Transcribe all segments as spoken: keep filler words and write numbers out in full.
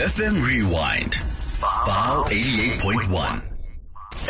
F M Rewind. V O W eighty-eight point one.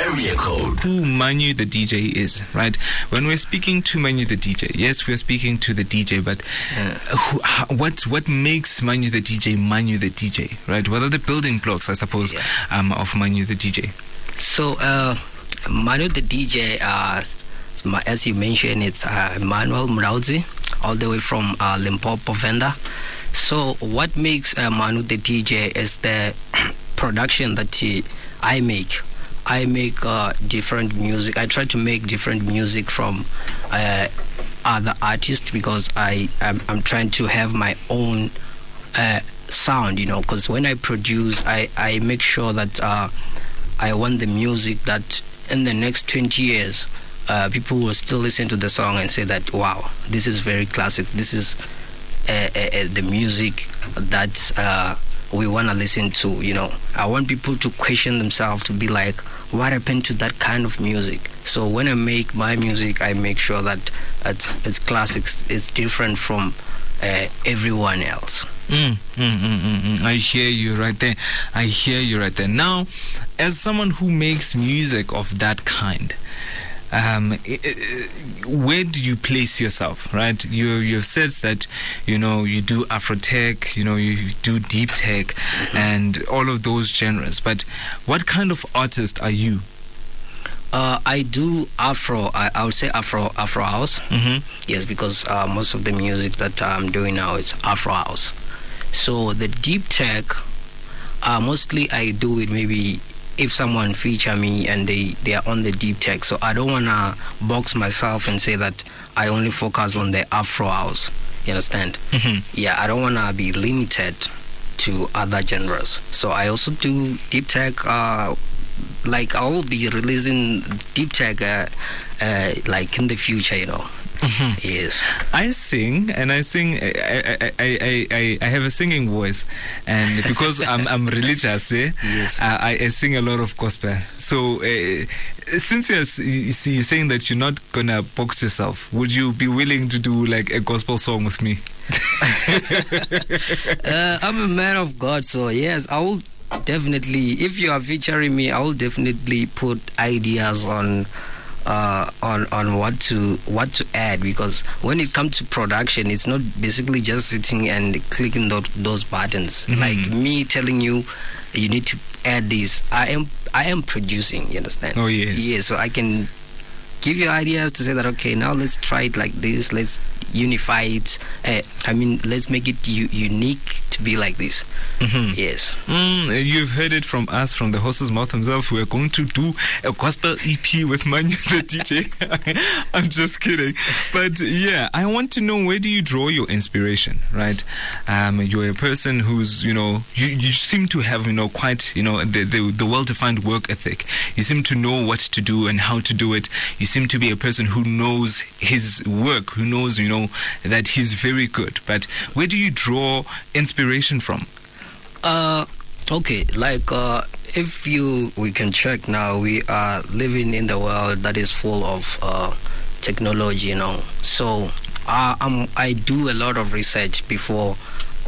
Area code. Who Manu the D J is, right? When we're speaking to Manu the D J, yes, we're speaking to the D J, but yeah. who, how, what what makes Manu the D J Manu the D J, right? What are the building blocks, I suppose, yeah. um, of Manu the D J? So, uh, Manu the D J, uh, as you mentioned, it's uh, Manuel Mrauzi, all the way from uh, Limpopo Venda. So, what makes uh, Manu the D J is the production that he, I make. I make uh, different music. I try to make different music from uh, other artists because I I'm, I'm trying to have my own uh, sound, you know. Because when I produce, I, I make sure that uh, I want the music that in the next twenty years, uh, people will still listen to the song and say that, wow, this is very classic. This is uh, uh, the music that uh, we want to listen to, you know. I want people to question themselves, to be like, what happened to that kind of music? So when I make my music, I make sure that it's it's classics, it's different from uh, everyone else. Mm, mm, mm, mm, mm. I hear you right there. I hear you right there. Now, as someone who makes music of that kind, Um, where do you place yourself, right? You you've said that, you know, you do Afro tech, you know, you do deep tech, mm-hmm. and all of those genres. But what kind of artist are you? Uh, I do Afro. I, I would say Afro Afro house. Mm-hmm. Yes, because uh, most of the music that I'm doing now is Afro house. So the deep tech, uh, mostly I do it maybe. If someone feature me and they, they are on the deep tech, so I don't wanna box myself and say that I only focus on the Afro house. You understand? Mm-hmm. Yeah, I don't wanna be limited to other genres. So I also do deep tech. Uh, like I will be releasing deep tech, uh, uh, like in the future, you know. Mm-hmm. Yes, I sing and I sing. I I, I, I I have a singing voice, and because I'm I'm religious, eh? Yes. I, I sing a lot of gospel. So uh, since you're you're saying that you're not gonna box yourself, would you be willing to do like a gospel song with me? uh, I'm a man of God, so yes, I will definitely. If you are featuring me, I will definitely put ideas on. Uh, on on what to what to add, because when it comes to production, it's not basically just sitting and clicking those, those buttons. Mm-hmm. Like me telling you, you need to add this. I am I am producing. You understand? Oh yes. Yeah. So I can give you ideas to say that. Okay, now let's try it like this. Let's unify it. Uh, I mean, let's make it u- unique to be like this. Mm-hmm. Yes. Mm, you've heard it from us, from the horse's mouth himself. We're going to do a gospel E P with Manu the D J. I'm just kidding. But yeah, I want to know, where do you draw your inspiration, right? Um, you're a person who's, you know, you, you seem to have, you know, quite, you know, the, the, the well-defined work ethic. You seem to know what to do and how to do it. You seem to be a person who knows his work, who knows, you know, that he's very good. But where do you draw inspiration from? Uh, okay, like uh, if you we can check now, we are living in the world that is full of uh, technology, you know. So uh, I'm, I do a lot of research before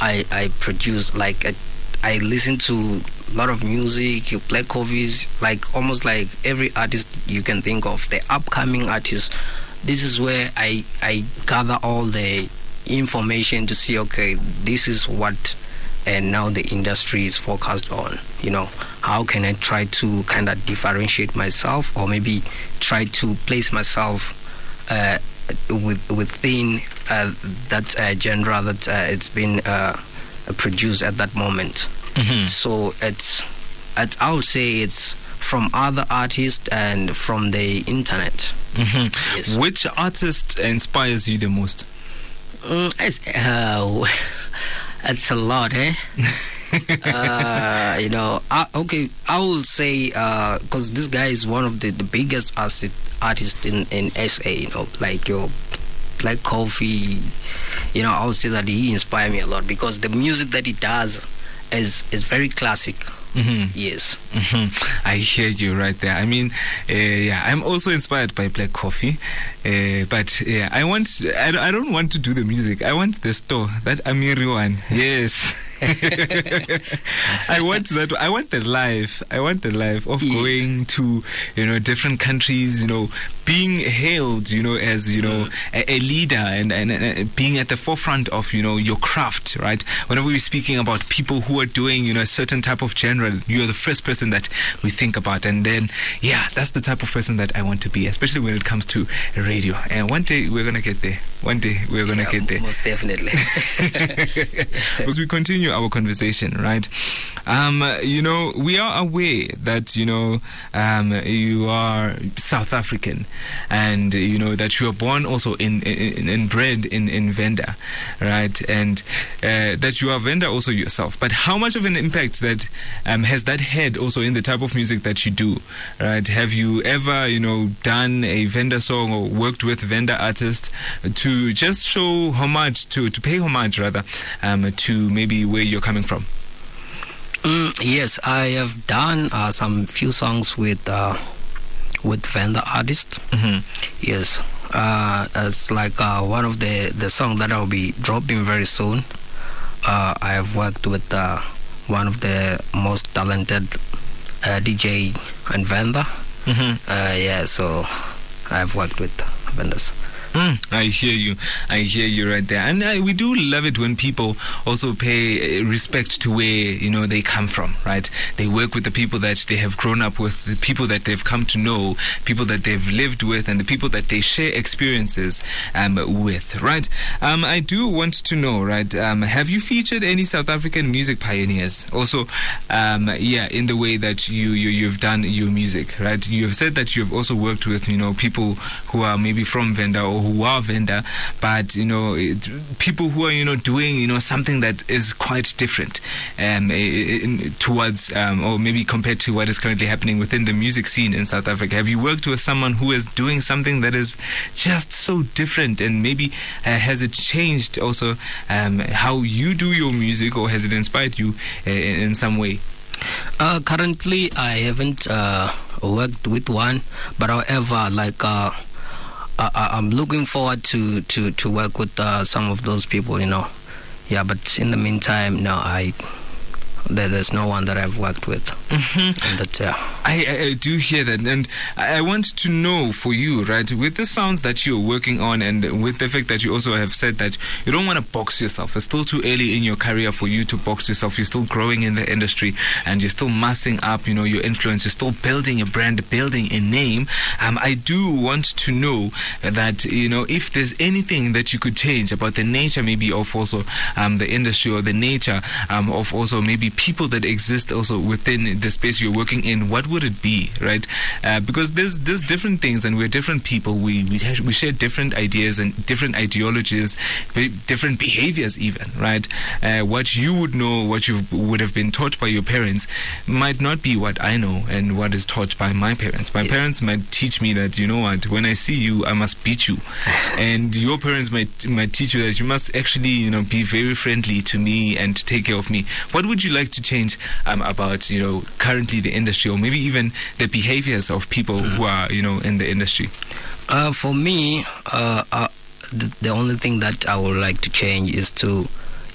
I, I produce. Like I, I listen to a lot of music, you play covers, like almost like every artist you can think of, the upcoming artists. This is where I, I gather all the information to see, okay, this is what and now the industry is focused on. You know, how can I try to kind of differentiate myself, or maybe try to place myself uh, with, within uh, that uh, genre that uh, it's been uh, produced at that moment. Mm-hmm. So it's, it's, I would say it's from other artists and from the internet. Mm-hmm. Yes. Which artist inspires you the most? Mm, it's, uh, it's a lot, eh? uh, you know, I, okay, I will say, because uh, this guy is one of the, the biggest artist, artist in, in S A, you know, like your Black Coffee. You know, I would say that he inspires me a lot because the music that he does is is very classic. Mm-hmm. Yes. Mm-hmm. I hear you right there. I mean, uh, yeah, I'm also inspired by Black Coffee, uh, but yeah, I want I, I don't want to do the music. I want the store, that Amiri one. Yes. I want that. I want the life. I want the life of yes. going to, you know, different countries, you know, being hailed, you know, as, you know, a, a leader and, and, and being at the forefront of, you know, your craft, right? Whenever we're speaking about people who are doing, you know, a certain type of genre, you're the first person that we think about. And then, yeah, that's the type of person that I want to be, especially when it comes to radio. And one day we're going to get there. One day we're going to yeah, get there. Most definitely. As we continue our conversation, right? Um, you know, we are aware that, you know, um, you are South African and, you know, that you are born also in, in, in bred in, in Venda, right? And uh, that you are Venda also yourself. But how much of an impact that um, has that had also in the type of music that you do, right? Have you ever, you know, done a Venda song or worked with Venda artists to just show homage, to, to pay homage rather, um, to maybe where you're coming from? Mm, yes, I have done uh, some few songs with uh, with Venda artists. Mm-hmm. Yes, uh, it's like uh, one of the the song that I'll be dropping very soon. Uh, I have worked with uh, one of the most talented uh, D J and Venda. Mm-hmm. Uh, yeah, so I've worked with Vendas. Mm, I hear you. I hear you right there. And uh, we do love it when people also pay respect to where, you know, they come from, right? They work with the people that they have grown up with, the people that they've come to know, people that they've lived with, and the people that they share experiences um, with, right? Um, I do want to know, right, um, have you featured any South African music pioneers? Also, um, yeah, in the way that you, you, you've done your music, right? You have said that you've also worked with, you know, people who are maybe from Venda or who are Venda, but you know, it, people who are, you know, doing, you know, something that is quite different um, in, in, towards um, or maybe compared to what is currently happening within the music scene in South Africa. Have you worked with someone who is doing something that is just so different, and maybe uh, has it changed also um, how you do your music, or has it inspired you uh, in, in some way? Uh, currently I haven't uh, worked with one, but however, like uh I, I'm looking forward to, to, to work with uh, some of those people, you know. Yeah, but in the meantime, no, I... there's no one that I've worked with. Mm-hmm. That, uh, I, I, I do hear that, and I want to know for you, right, with the sounds that you're working on, and with the fact that you also have said that you don't want to box yourself. It's still too early in your career for you to box yourself. You're still growing in the industry, and you're still massing up, you know, your influence. You're still building a brand, building a name. Um, I do want to know that, you know, if there's anything that you could change about the nature maybe of also um, the industry, or the nature um, of also maybe people that exist also within the space you're working in, what would it be, right? Uh, because there's there's different things, and we're different people. We we, ha- we share different ideas and different ideologies, b- different behaviors even, right? Uh, what you would know, what you would have been taught by your parents, might not be what I know and what is taught by my parents. My yeah. parents might teach me that, you know what, when I see you, I must beat you. And your parents might might teach you that you must actually, you know, be very friendly to me and take care of me. What would you like to change um, about, you know, currently the industry, or maybe even the behaviors of people mm. who are, you know, in the industry? Uh, for me, uh, uh, the, the only thing that I would like to change is to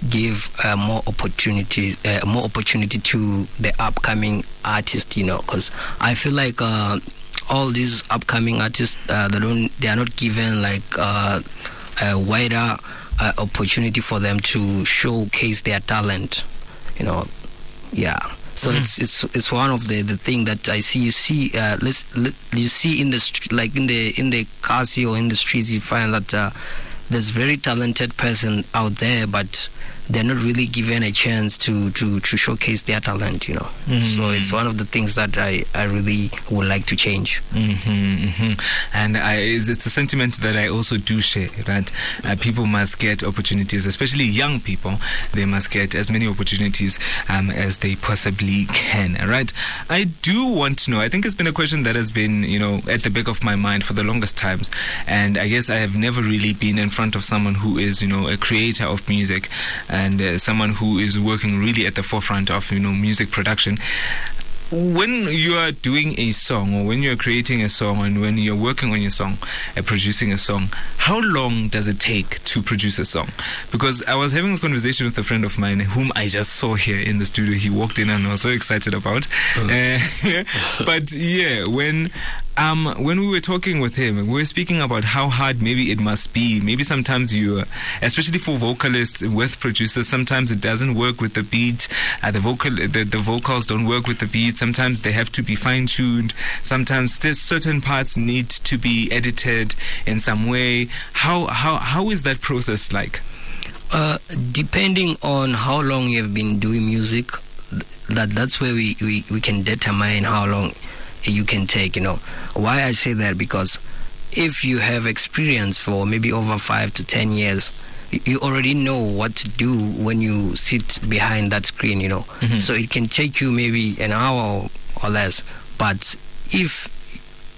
give uh, more opportunities, uh, more opportunity to the upcoming artists, you know, because I feel like uh, all these upcoming artists, uh, they don't, they are not given like uh, a wider uh, opportunity for them to showcase their talent. You know, yeah. So mm-hmm. it's it's it's one of the, the thing that I see. You see, uh, let's let, you see in the st- like in the in the cars or in the streets, you find that uh, there's very talented person out there, but they're not really given a chance to, to, to showcase their talent, you know. Mm-hmm. So it's one of the things that I, I really would like to change. Mm-hmm, mm-hmm. And I, it's a sentiment that I also do share, that uh, people must get opportunities, especially young people. They must get as many opportunities um, as they possibly can, right? I do want to know, I think it's been a question that has been, you know, at the back of my mind for the longest times. And I guess I have never really been in front of someone who is, you know, a creator of music, and uh, someone who is working really at the forefront of, you know, music production. when you are doing a song, or when you're creating a song, and when you're working on your song and producing a song, how long does it take to produce a song? Because I was having a conversation with a friend of mine whom I just saw here in the studio. He walked in and I was so excited about. Uh, but yeah, when... Um, when we were talking with him, we were speaking about how hard maybe it must be. Maybe sometimes you, uh, especially for vocalists with producers, sometimes it doesn't work with the beat. Uh, the vocal, the, the vocals don't work with the beat. Sometimes they have to be fine-tuned. Sometimes there's certain parts need to be edited in some way. How how how is that process like? Uh, depending on how long you've been doing music, that that's where we, we, we can determine how long you can take, you know. Why I say that, because if you have experience for maybe over five to ten years, you already know what to do when you sit behind that screen, you know. Mm-hmm. So it can take you maybe an hour or less. But if,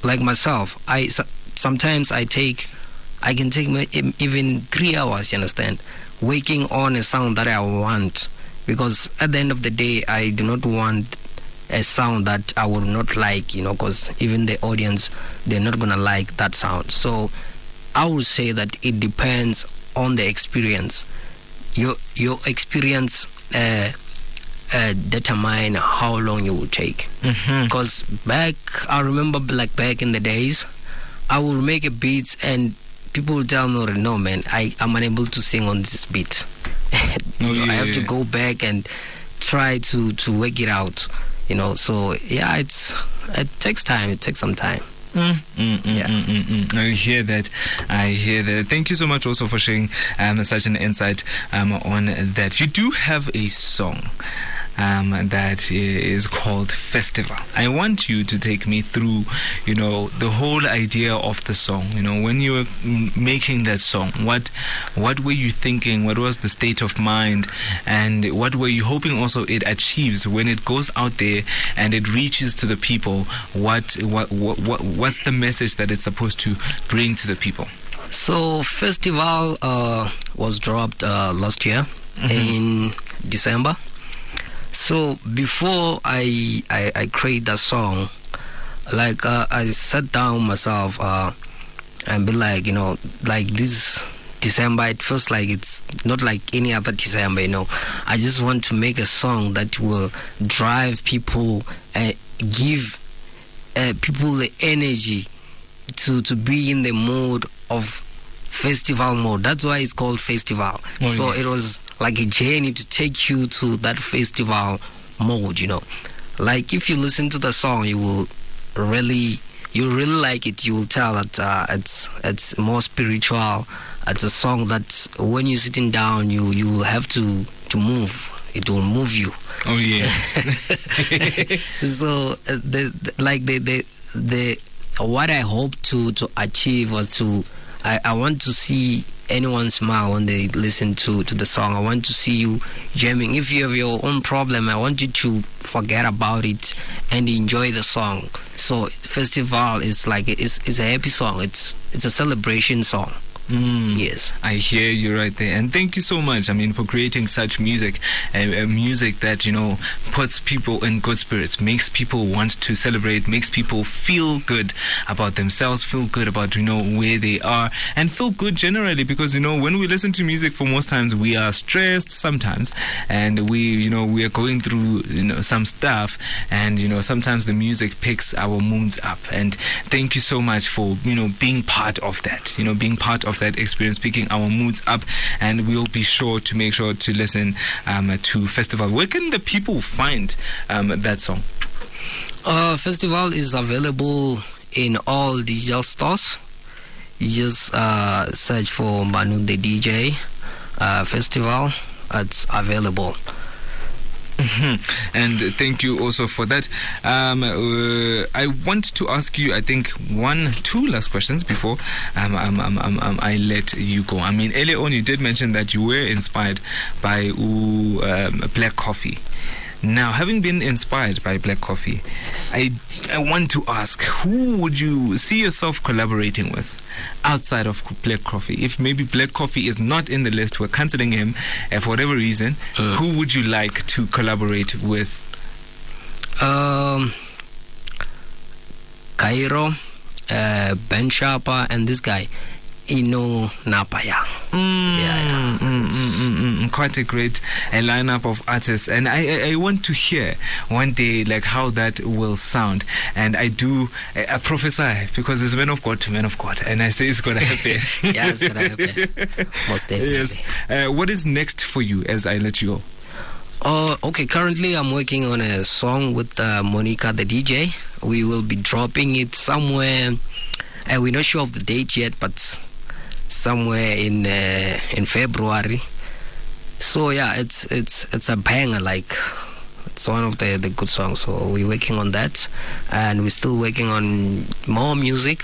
like myself, I sometimes I take, I can take my, even three hours. You understand, working on a sound that I want, because at the end of the day, I do not want a sound that I would not like, you know, because even the audience, they're not gonna like that sound. So I would say that it depends on the experience. Your your experience uh, uh, determine how long you will take. Because mm-hmm. back, I remember like back in the days, I would make a beat and people would tell me, no man, I am unable to sing on this beat. you oh, yeah, know, I have yeah. to go back and try to to work it out. You know, so yeah, it's it takes time. It takes some time. Mm, mm, mm, yeah. mm, mm, mm. I hear that. I hear that. Thank you so much also for sharing um, such an insight um, on that. You do have a song um, that is called Festival. I want you to take me through, you know, the whole idea of the song. You know, when you were making that song, what what were you thinking? What was the state of mind? And what were you hoping also it achieves when it goes out there and it reaches to the people? What what what, what what's the message that it's supposed to bring to the people? So Festival uh, was dropped uh, last year mm-hmm. in December. So before I, I, I create that song, like uh, I sat down myself uh, and be like, you know, like this December, it feels like it's not like any other December, you know. I just want to make a song that will drive people and give uh, people the energy to, to be in the mode of festival mode. That's why it's called Festival. Oh, so yes. It was like a journey to take you to that festival mode, you know. Like if you listen to the song, you will really, you really like it. You will tell that uh, it's it's more spiritual. It's a song that when you're sitting down, you you will have to to move. It will move you. Oh yeah. So uh, the, the like the the the what I hope to to achieve was to. I, I want to see anyone smile when they listen to, to the song. I want to see you jamming. If you have your own problem, I want you to forget about it and enjoy the song. So Festival is like, it's, it's a happy song. It's it's a celebration song. Mm, yes, I hear you right there, and thank you so much. I mean, for creating such music, uh, music that, you know, puts people in good spirits, makes people want to celebrate, makes people feel good about themselves, feel good about, you know, where they are, and feel good generally. Because, you know, when we listen to music, for most times we are stressed sometimes, and we, you know, we are going through, you know, some stuff, and, you know, sometimes the music picks our moods up. And thank you so much for, you know, being part of that. You know, being part of that experience, picking our moods up, and we'll be sure to make sure to listen um, to Festival. Where can the people find um, that song? Uh, Festival is available in all digital stores. You just uh, search for Manu the D J uh, Festival. It's available. Mm-hmm. And thank you also for that. Um, uh, I want to ask you, I think, one, two last questions before um, um, um, um, um, I let you go. I mean, earlier on you did mention that you were inspired by ooh, um, Black Coffee. Now, having been inspired by Black Coffee, I, I want to ask, who would you see yourself collaborating with outside of Black Coffee? If maybe Black Coffee is not in the list, we're cancelling him uh, for whatever reason, uh, who would you like to collaborate with? um, Cairo, uh, Ben Sharpa, and this guy, Inu Napa. Yeah. Mm, yeah, yeah. Mm, mm, mm, mm, quite a great a lineup of artists, and I, I, I want to hear one day like how that will sound. And I do I, I prophesy, because it's man of God to man of God, and I say it's gonna happen. Yeah, it's gonna happen. Most definitely. Yes. Uh, what is next for you as I let you go? Uh, okay, currently I'm working on a song with uh, Monica the D J. We will be dropping it somewhere, and uh, we're not sure of the date yet, but somewhere in uh, in February. So yeah, it's it's it's a banger. Like, it's one of the the good songs. So we're working on that, and we're still working on more music.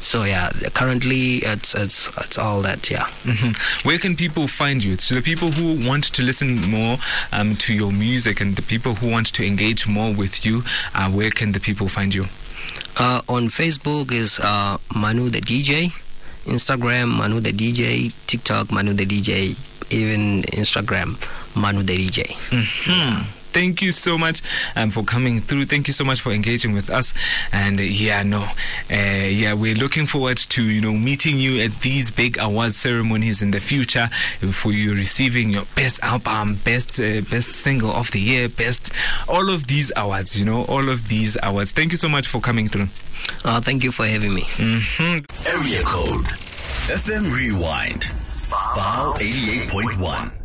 So yeah, currently it's it's it's all that. Yeah. Mm-hmm. Where can people find you? So the people who want to listen more um, to your music, and the people who want to engage more with you, uh, where can the people find you? Uh, on Facebook is uh, Manu the D J, Instagram Manu the D J, TikTok Manu the D J, even Instagram Manu the D J. Mm-hmm. Yeah. Thank you so much um, for coming through. Thank you so much for engaging with us. And uh, yeah, no, uh, yeah, we're looking forward to, you know, meeting you at these big award ceremonies in the future, for you receiving your best album, best uh, best single of the year, best, all of these awards, you know, all of these awards. Thank you so much for coming through. Uh, thank you for having me. Mm-hmm. Area code F M Rewind, V O W eighty-eight point one.